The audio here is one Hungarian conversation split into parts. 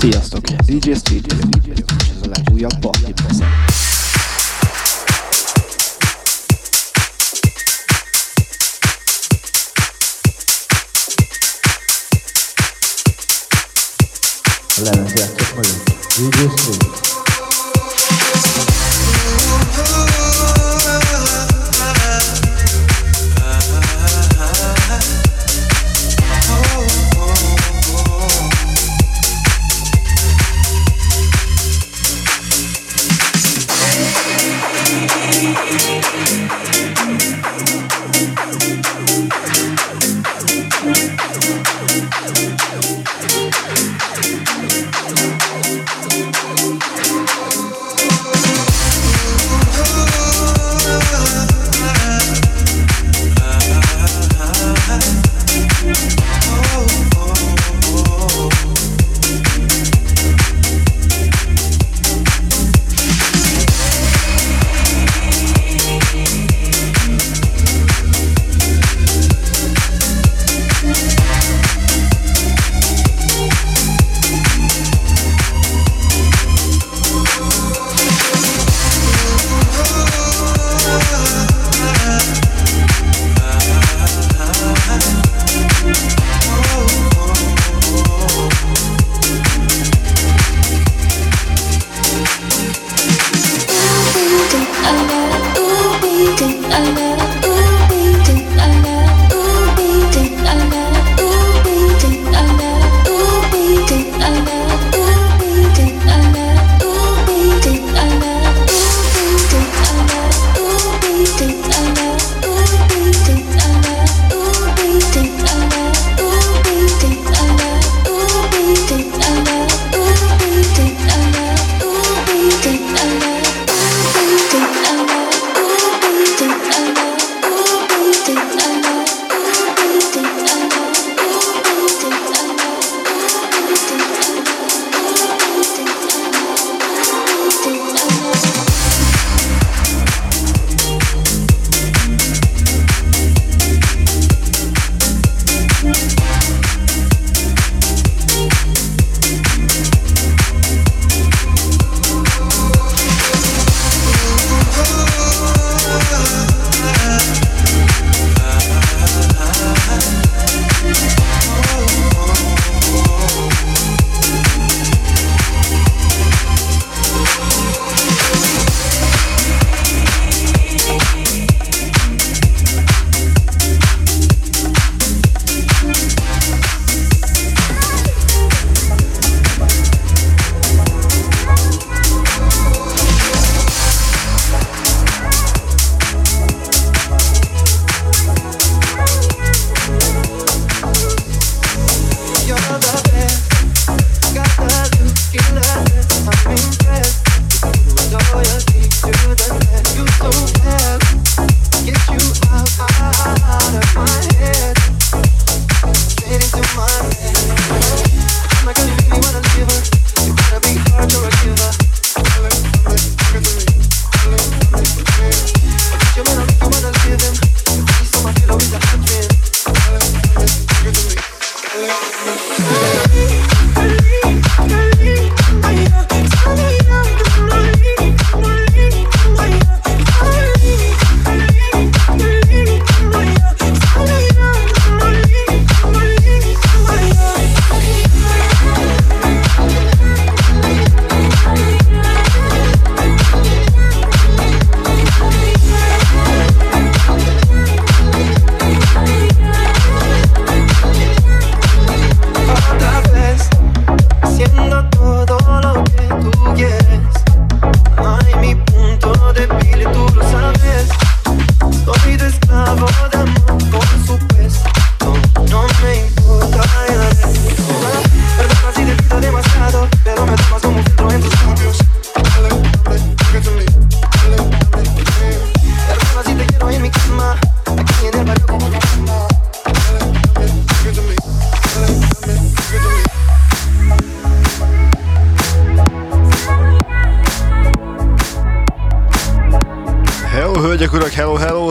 Sziasztok! DJ Street, és ez a legújabb party persze. Levezjátok vagyok. DJ Street.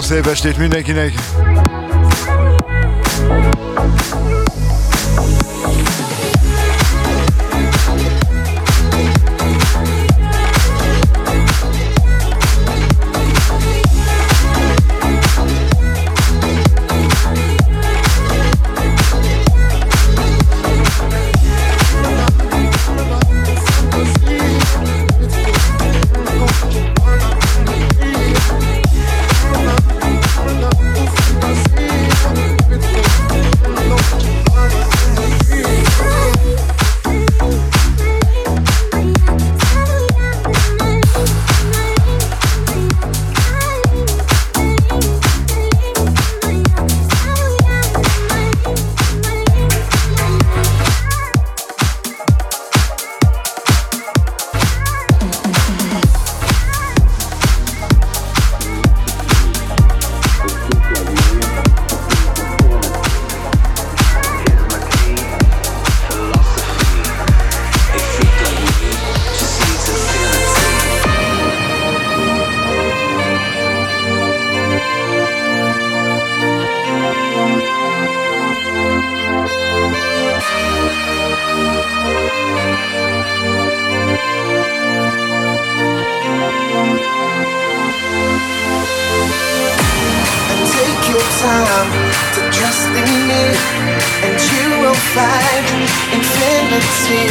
Szép estét mindenkinek! trust in me, and you will find infinity.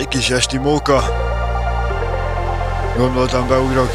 Egy kis esti móka, gondoltam beugrok.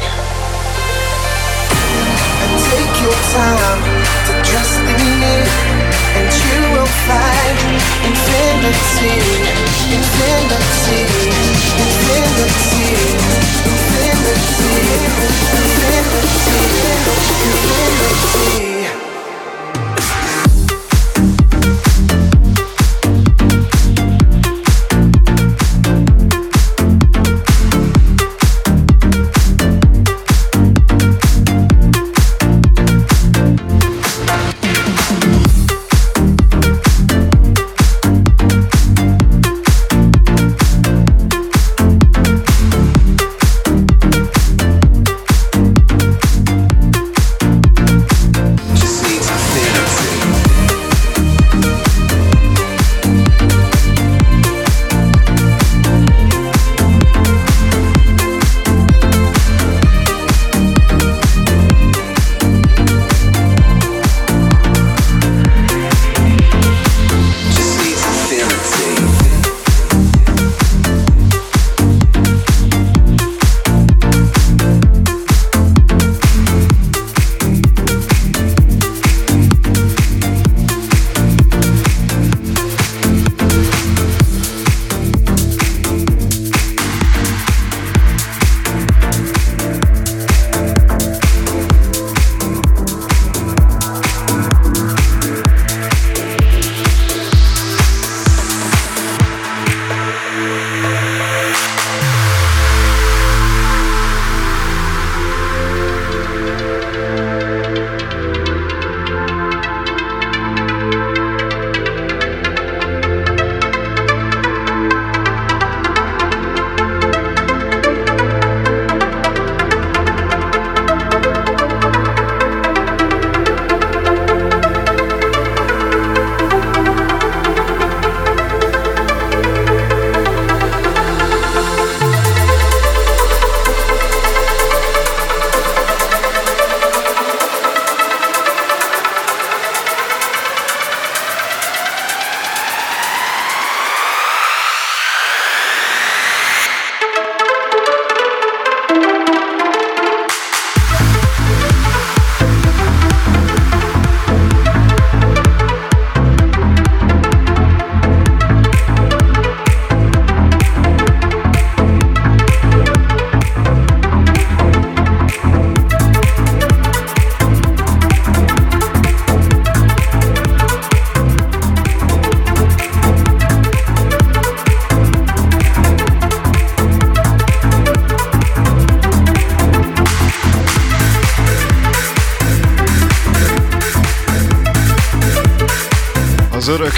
Az örök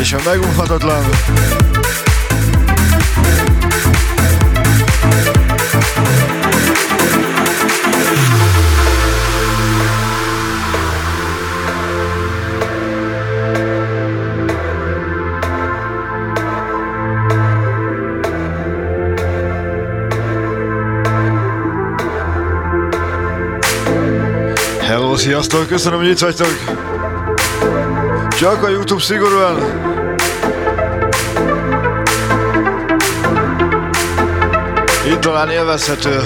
és a megunhatatlan Hello, sziasztok! Köszönöm, hogy itt vagytok! Csak a YouTube szigorúan! oldalán élvezhető.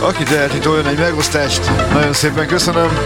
Aki teheti, toljon egy megosztást. Nagyon szépen köszönöm.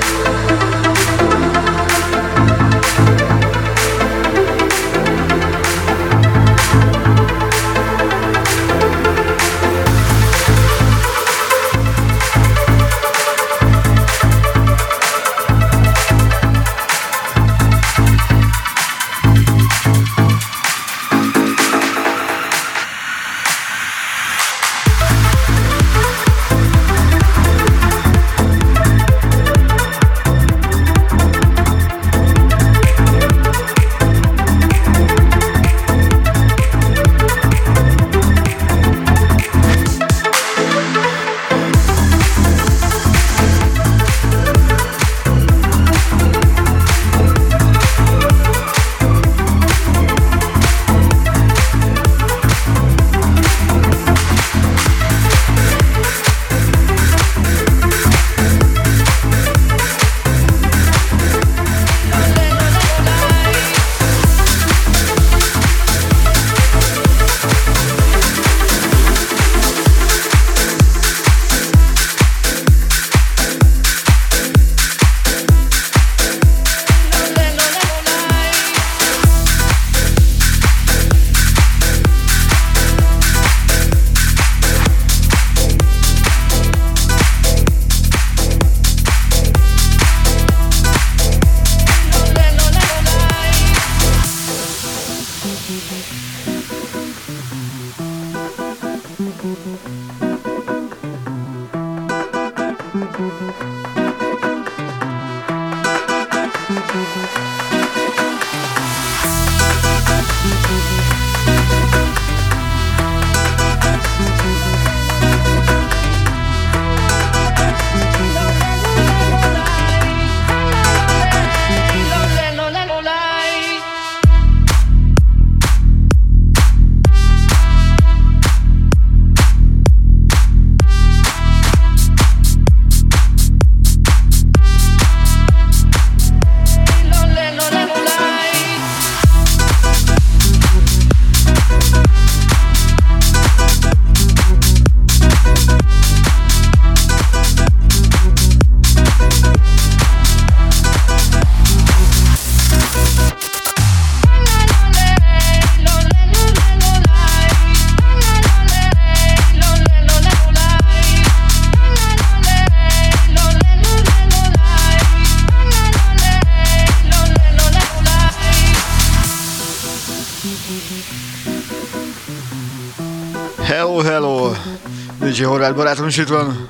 Horváth barátom is itt van,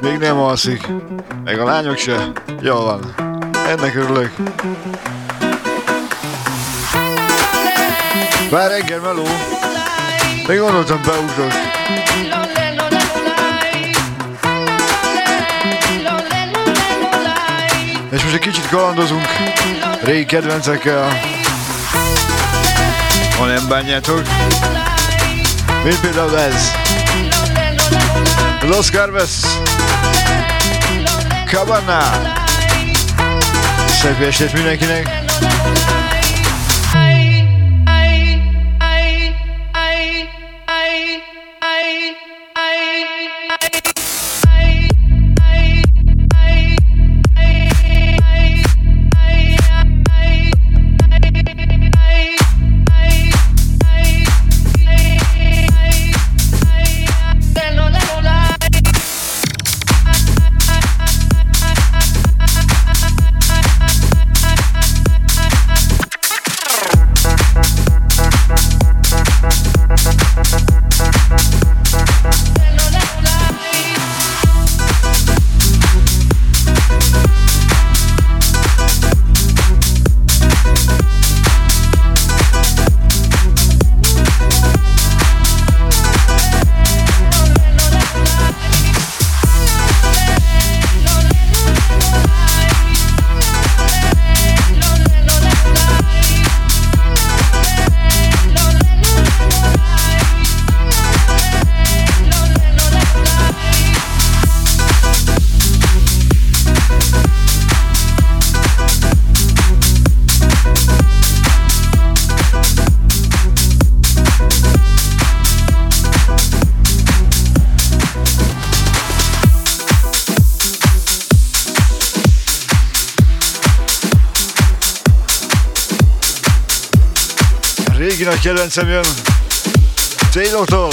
még nem alszik, meg a lányok se, jól van, ennek örülök. Bár reggel meló, de gondoltam beugrok. És most egy kicsit kalandozunk, régi kedvencekkel, ha nem bánjátok, mint például ez. Los Carves Cabana. Szép estét mindenkinek. régi nagy kedvencem jön Taylor-tól.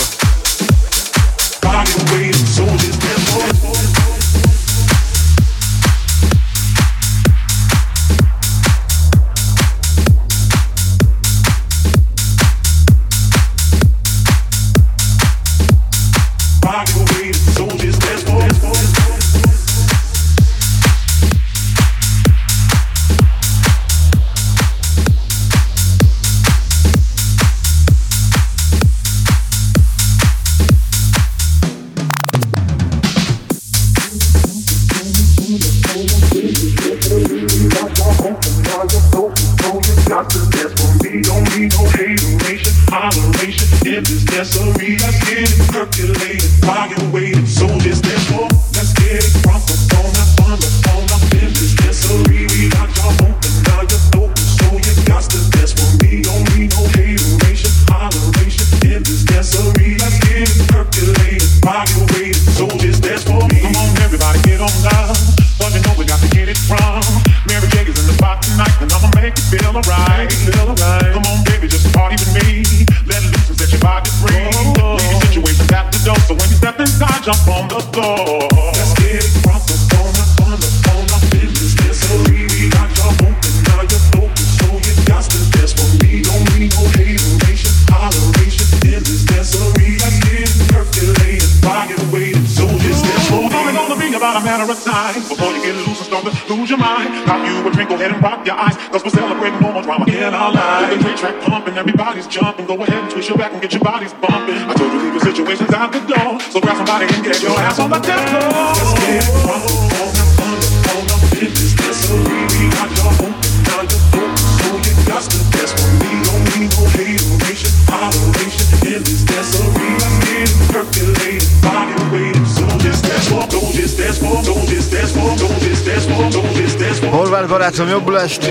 Horváth barátom, jobb Blasht!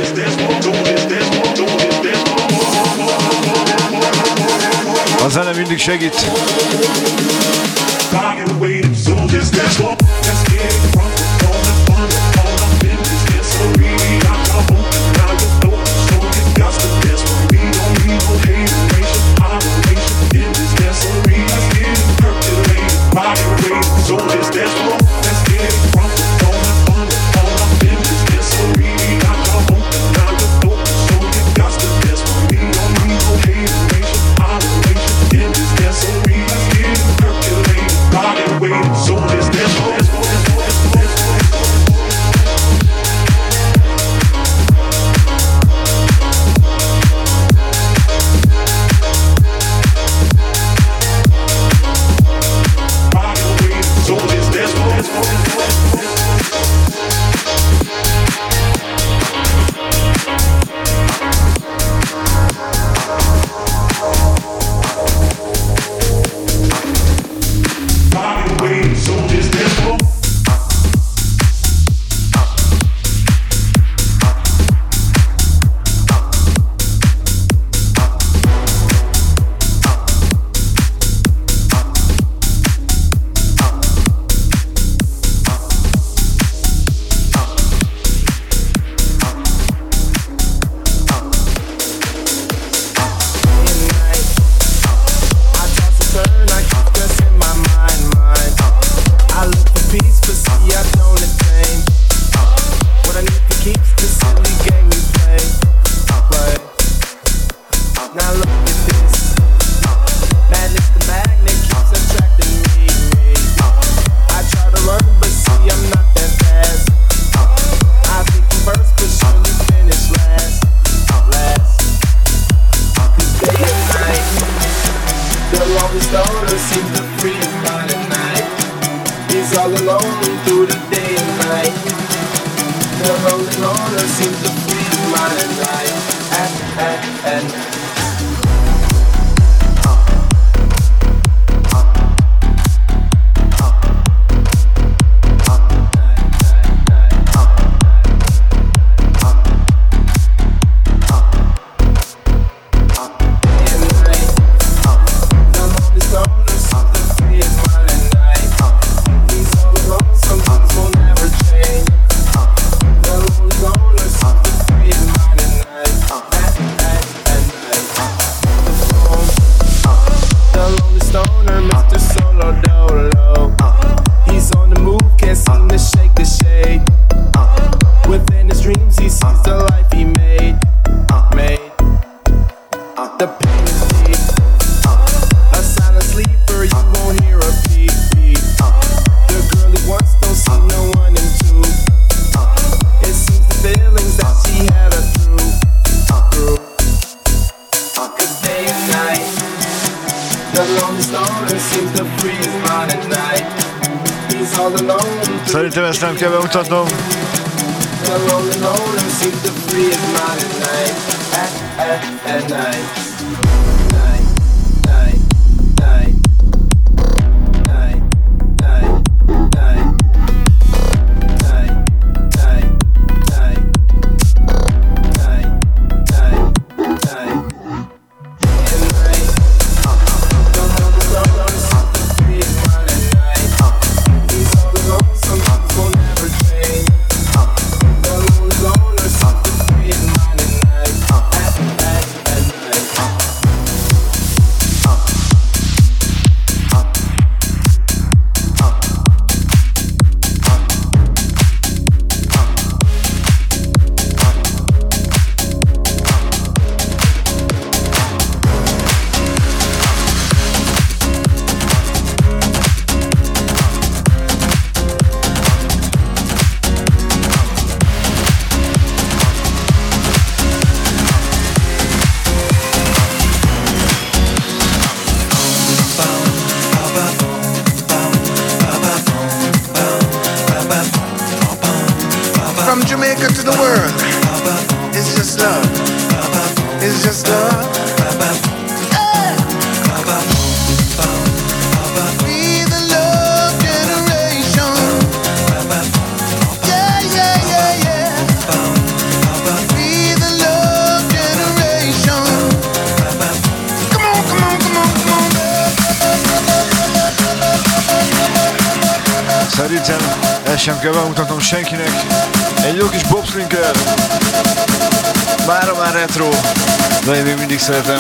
A zene mindig segít! Szerintem ezt nem kell bemutatnom. Sem kell bemutatnom senkinek. Egy jó kis bobslinkkel. Mára már retro, de én még mindig szeretem.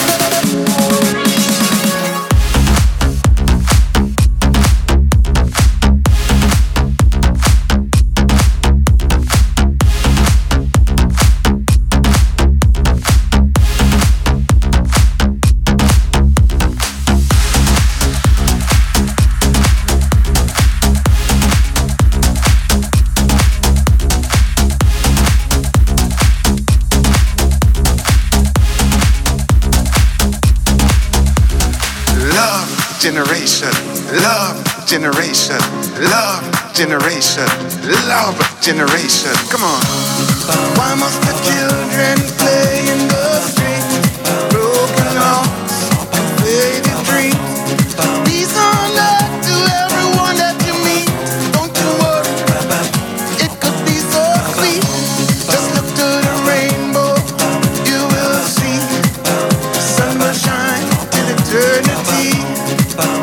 Generation, love generation, love generation. Come on. Why must the children play in the streets? Broken hearts and faded dreams. Peace on earth to everyone that you meet. Don't you worry, it could be so sweet. Just look to the rainbow, you will see. The sun will shine till eternity.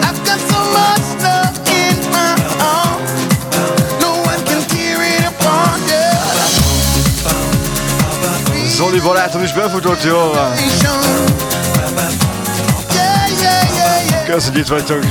I've got so much love. Zoli barátom is befutott, jól van. Kösz, hogy itt vagytok.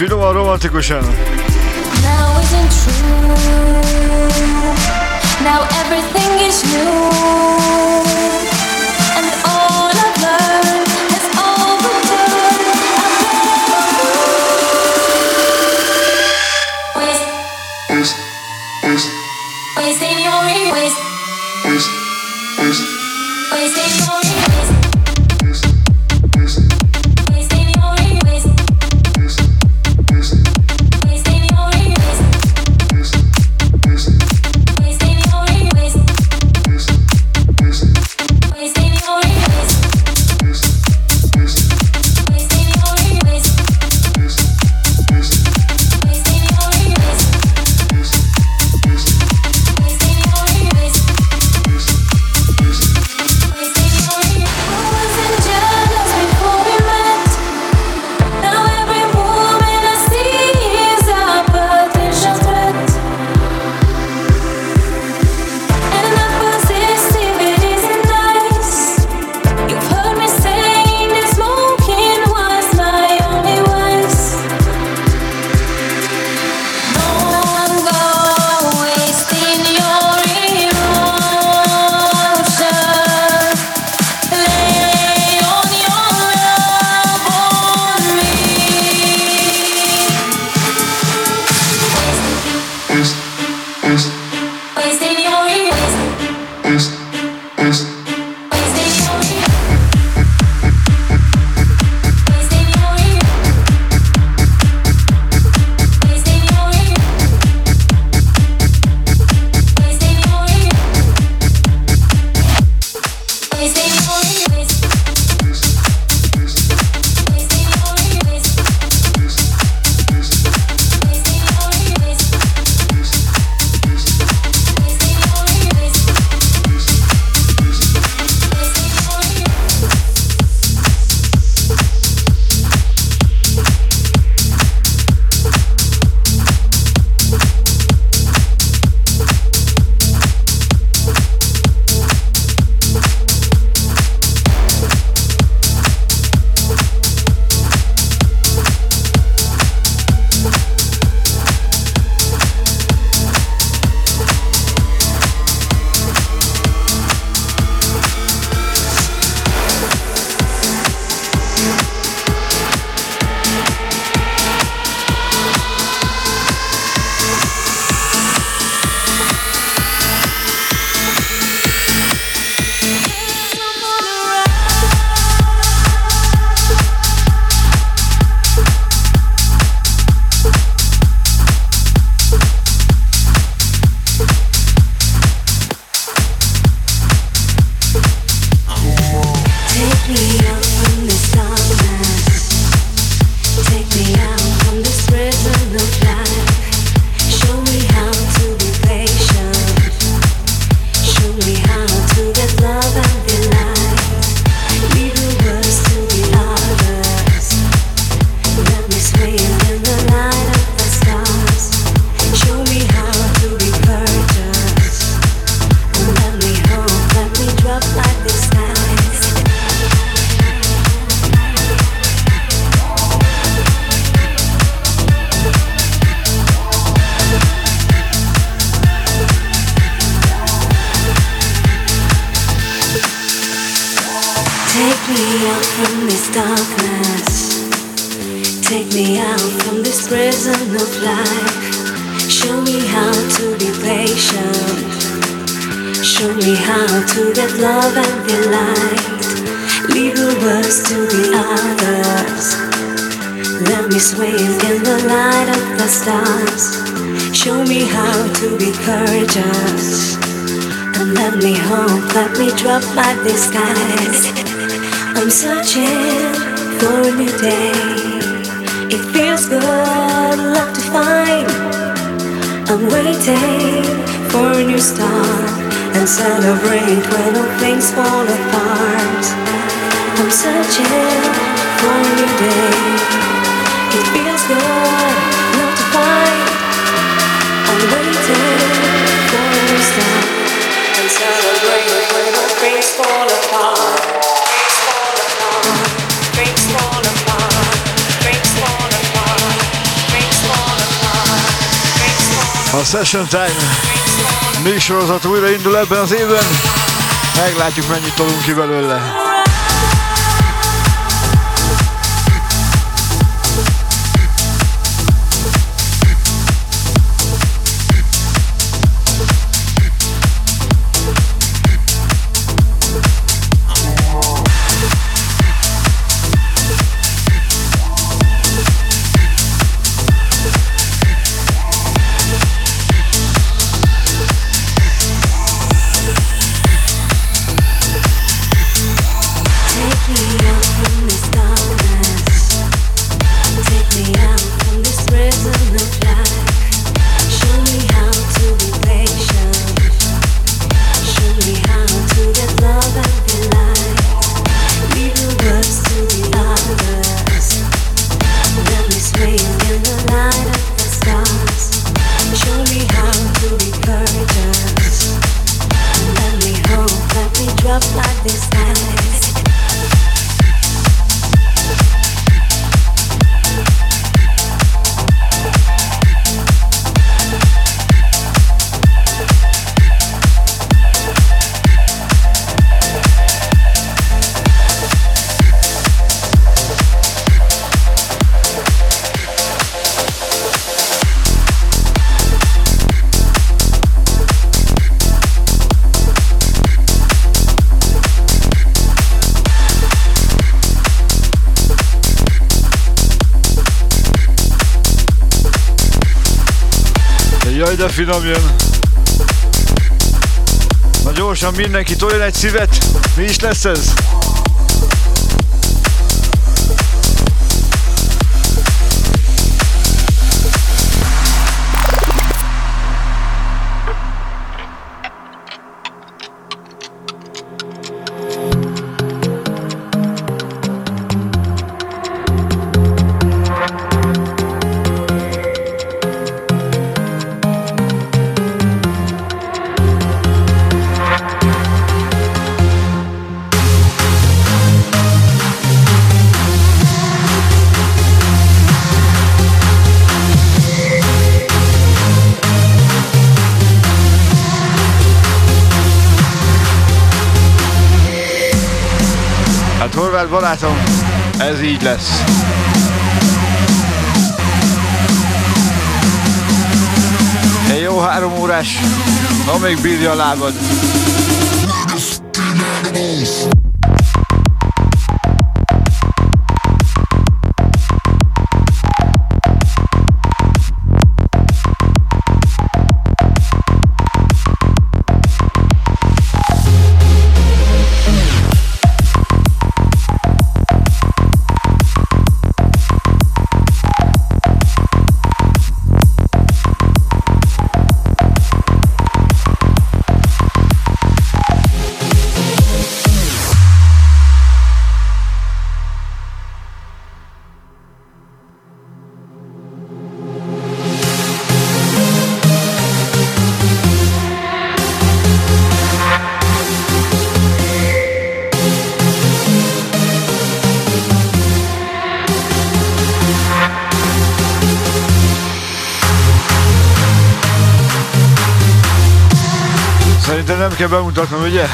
finoman, romantikusan. Now isn't true. Now everything is new. A Session Time műsorozat újraindul ebben az évben. Meglátjuk, mennyit tolunk ki belőle. De finom jön. Na gyorsan mindenki toljon egy szívet. Mi is lesz ez? Barátom, ez így lesz. Egy jó 3 órás, amíg bírja a lábad. Nem kell bemutatnom, ugye?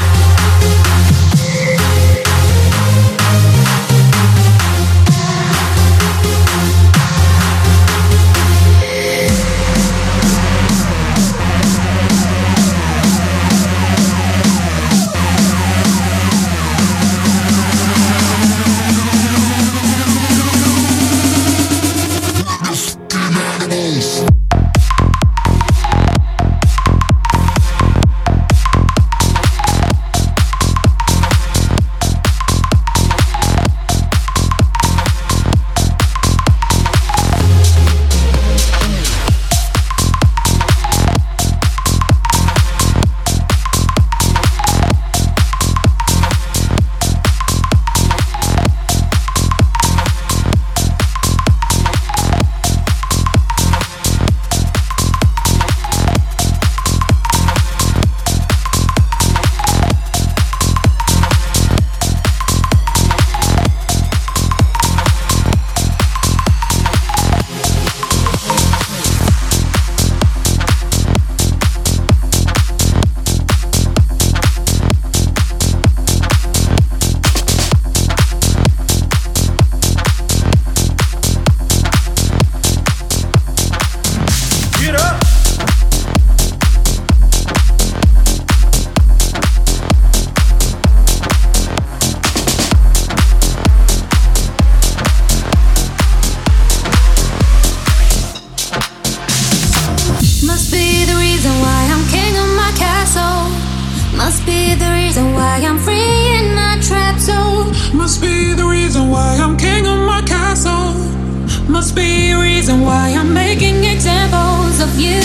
must be a reason why I'm making examples of you.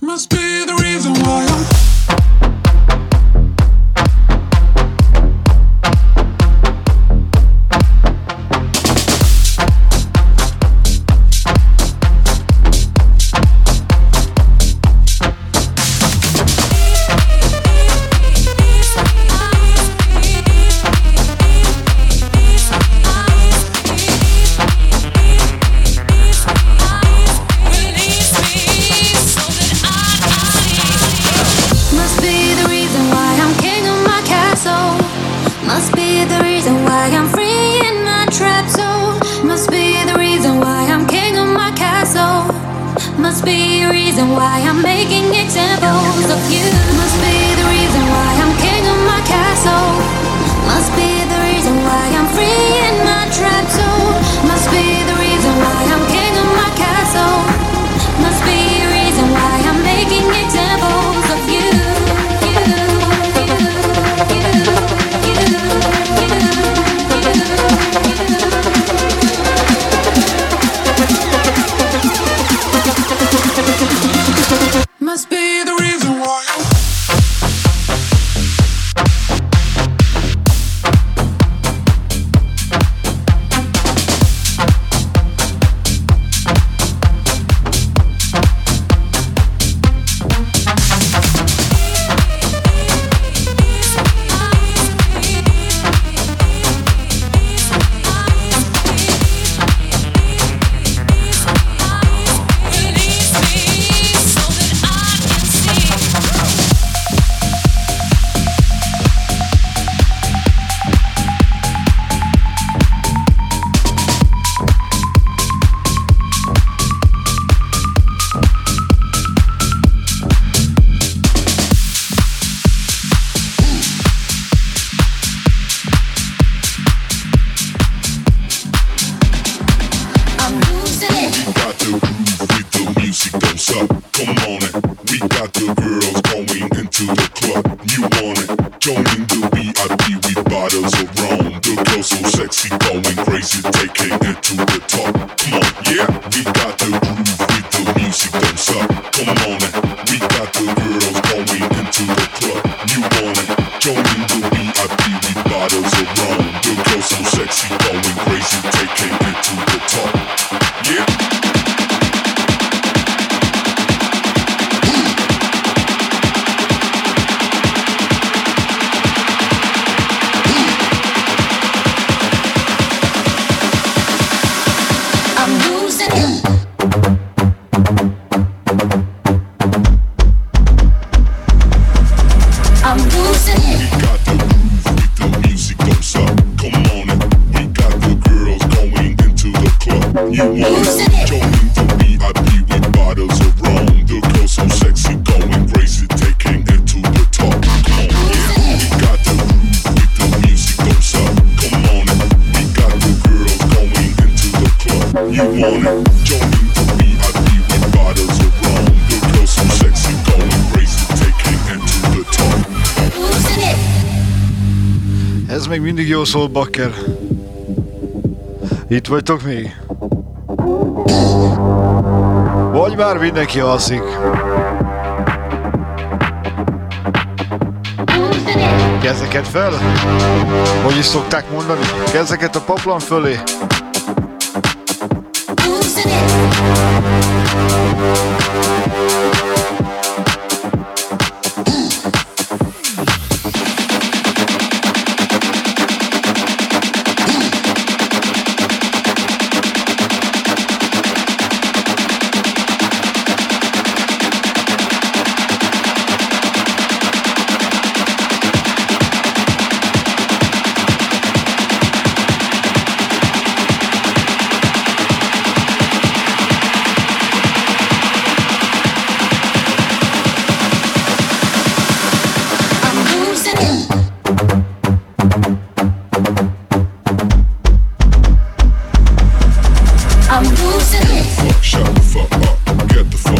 Must be the reason why I'm. Ez még mindig jó szól, bakker. Itt vagytok még? Vagy már mindenki alszik. Kezeket fel? Hogy is szokták mondani? Kezeket a paplan fölé. I'm losing it. Fuck, shut the fuck up, get the fuck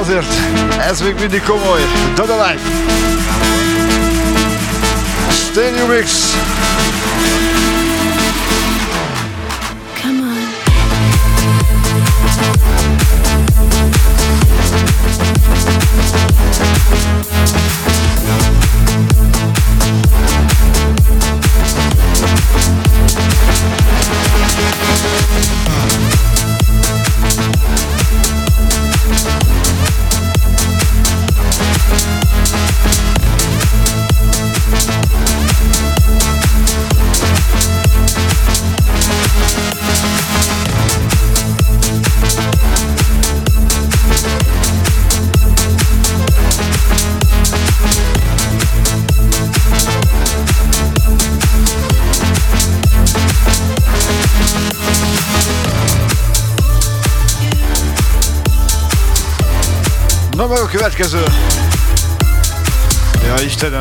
Azért ez még mindig komoly. Dada Life! Stay in your mix. Na meg a következő. Ja, Istenem.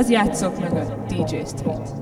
Ez játsszok meg a DJ Street.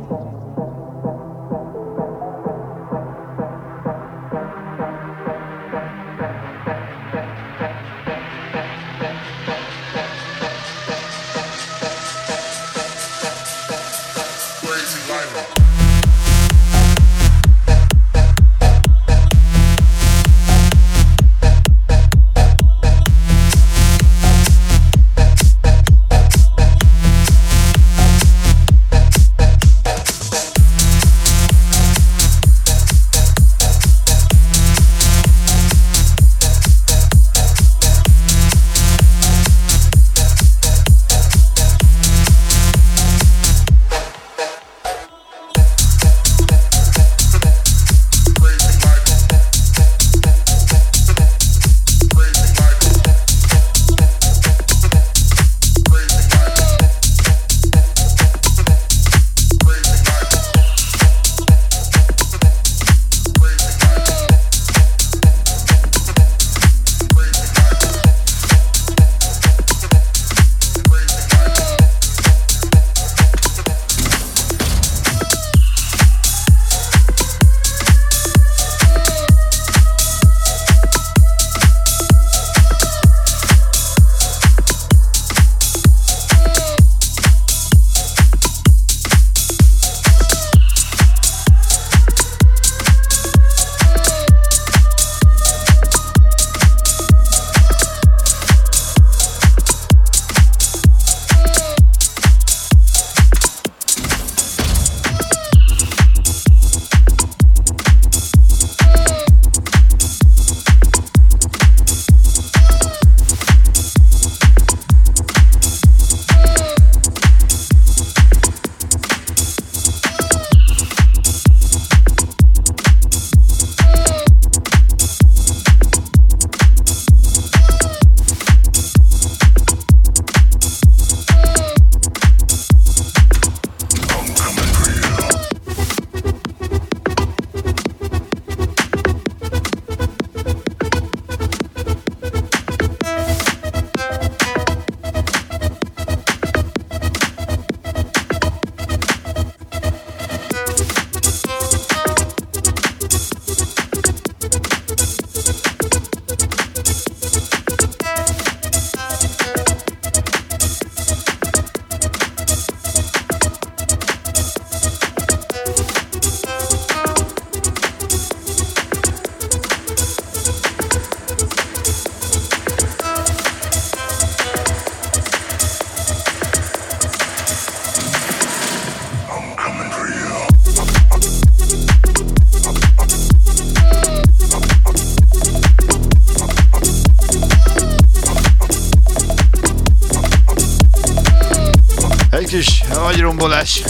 kis agyrombolás.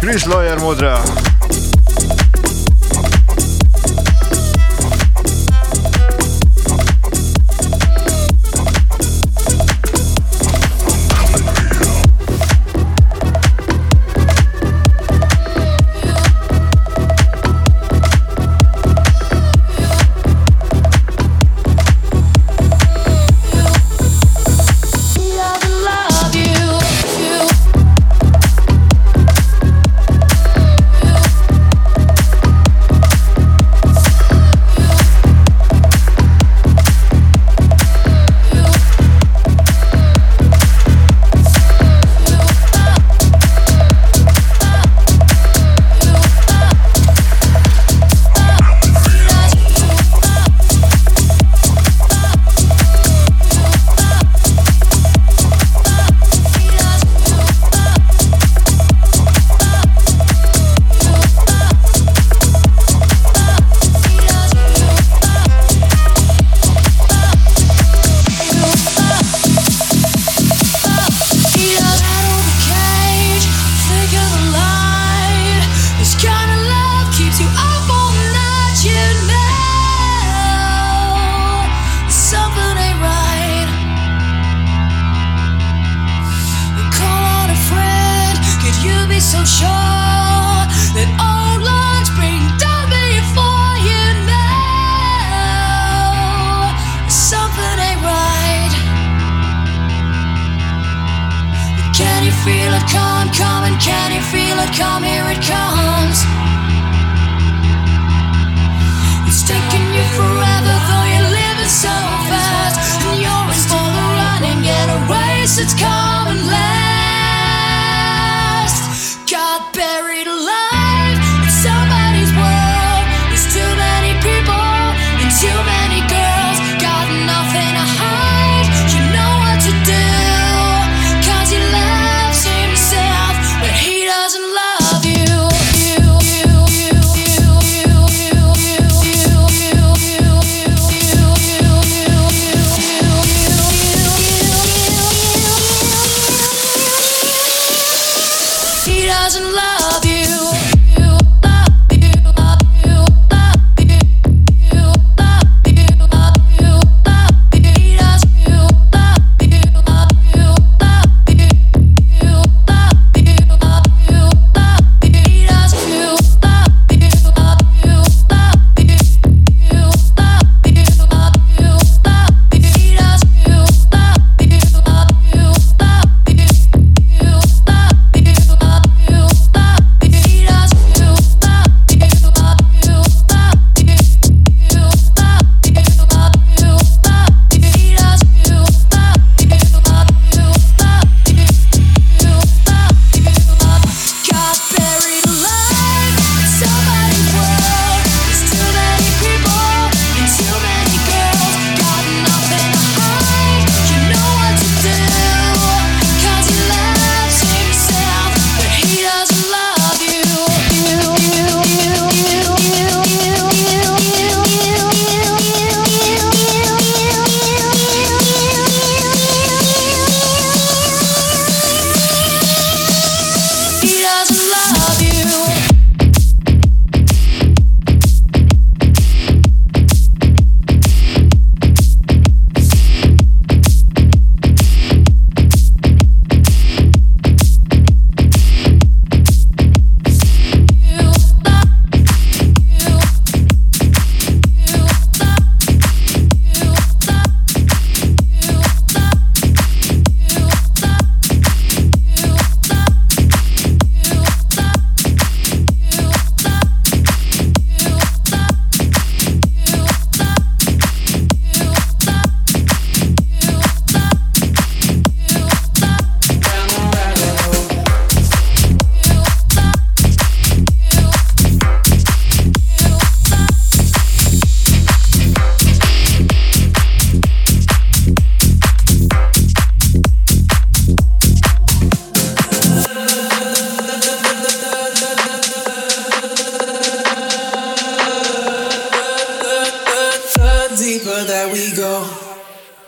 Chris Lawyer modra.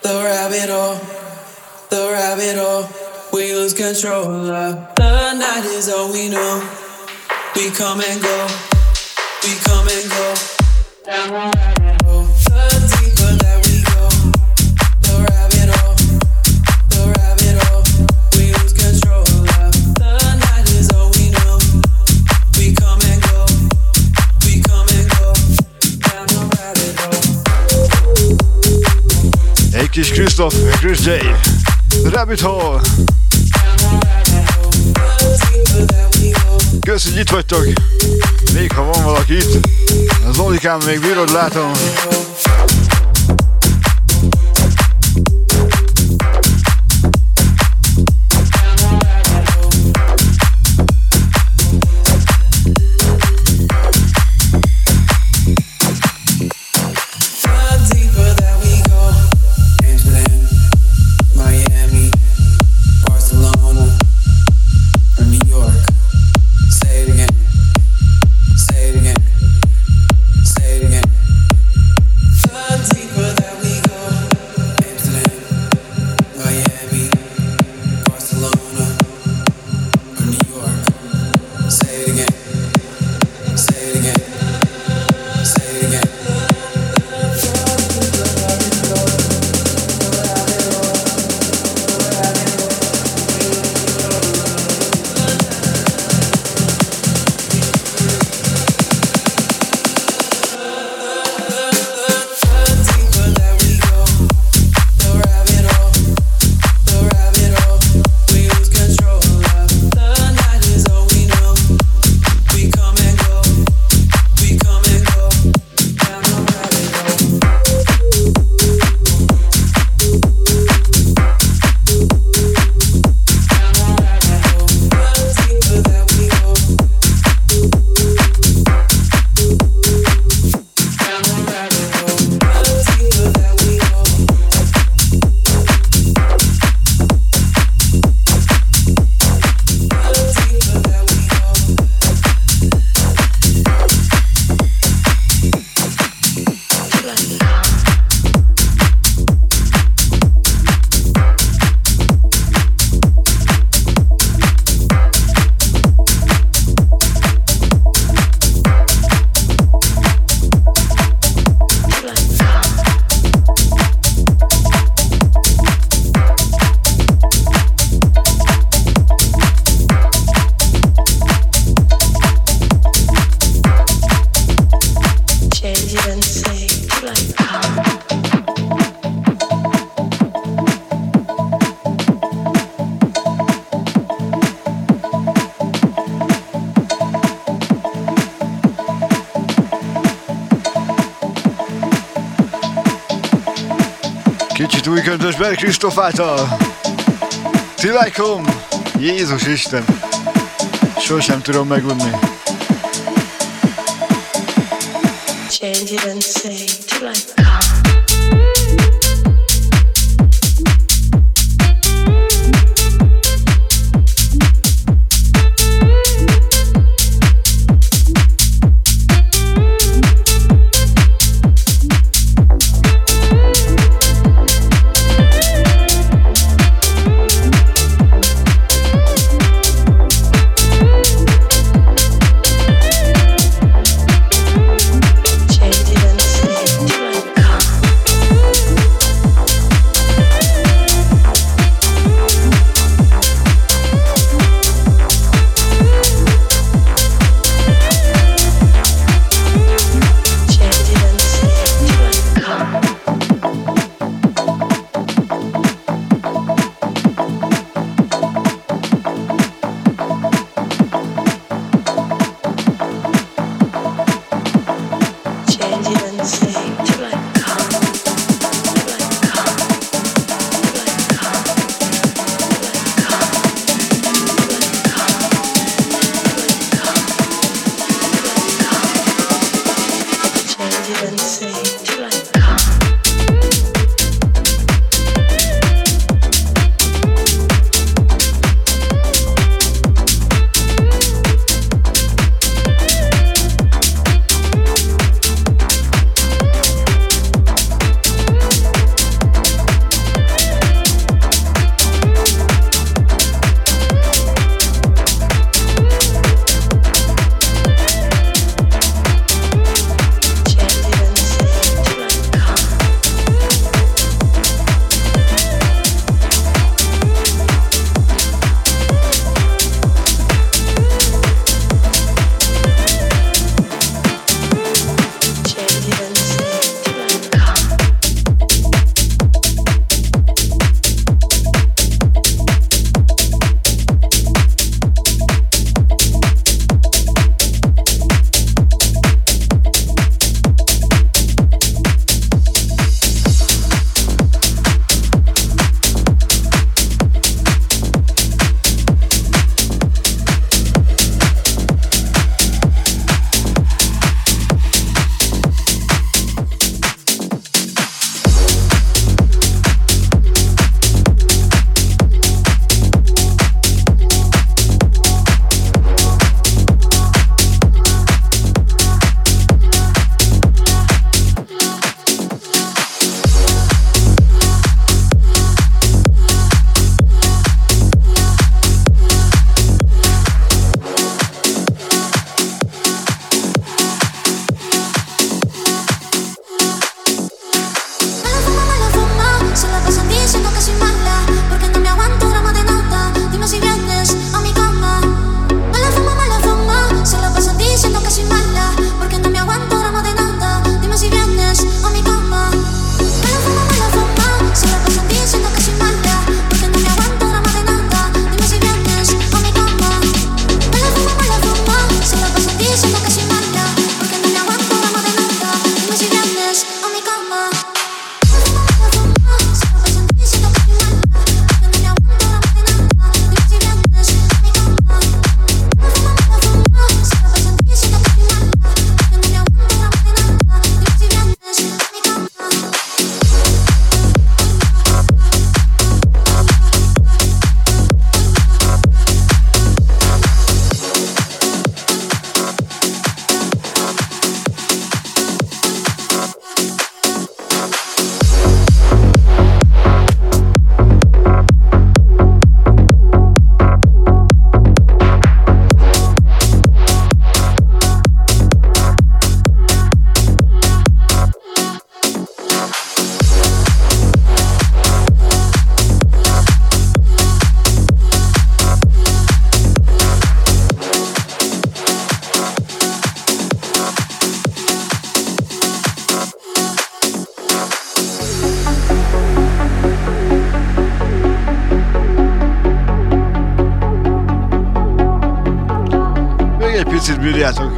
the rabbit hole, we lose control. The night is all we know. We come and go, we come and go. Down the rabbit hole, the deeper that we go, the rabbit hole, we lose control. The night is all we know. We come and go, we come and go. Down the rabbit hole. Hey, kis Christoph and Chris J. The rabbit hole. Kösz, hogy itt vagytok, még ha van valaki itt, az Olikán még bírod, látom. Köszönös be Christophato! Till I come! Jézus Isten! Sosem tudom megunni. Change it and say till I come. bírjátok!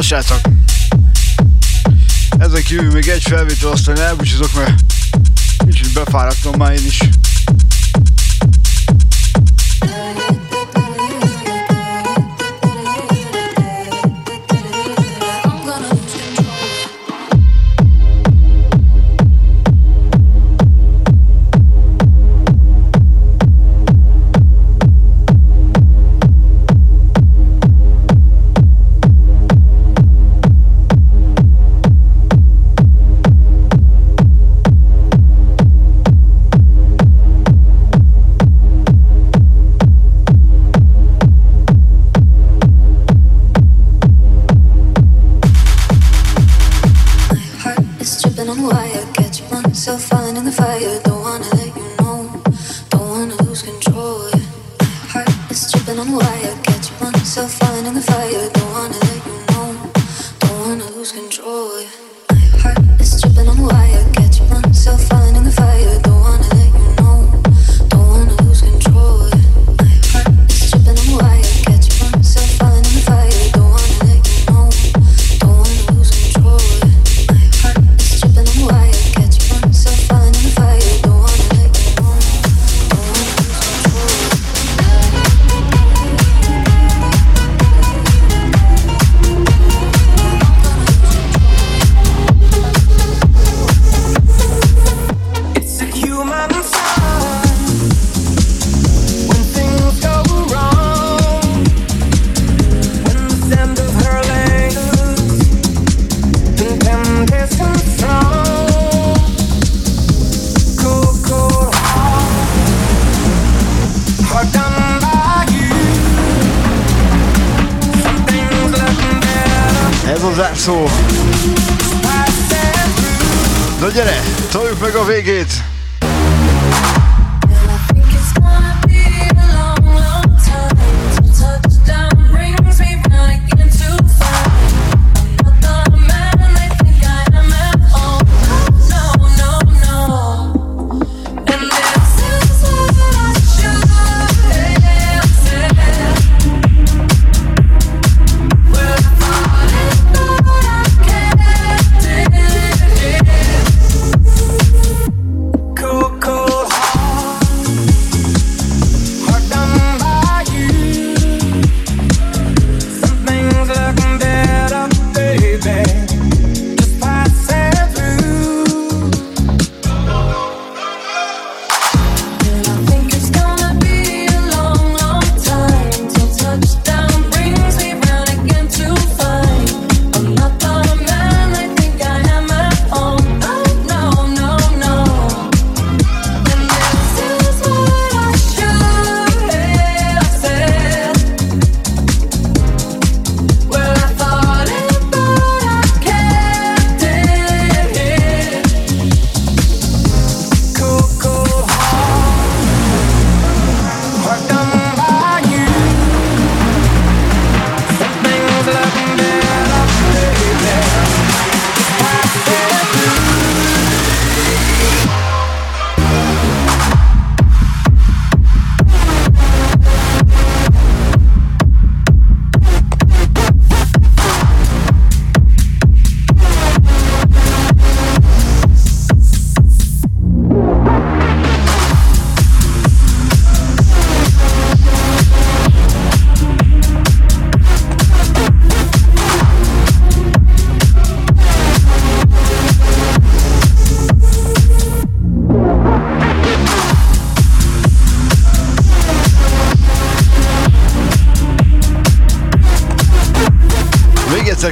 Nos, srácok, ezen kívül még egy felvétel, aztán elbúcsúzok, mert kicsit befáradtam már én is.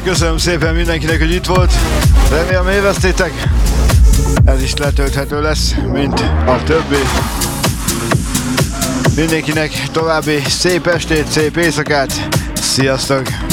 Köszönöm szépen mindenkinek, hogy itt volt. Remélem élveztétek. Ez is letölthető lesz, mint a többi. Mindenkinek további szép estét, szép éjszakát. Sziasztok!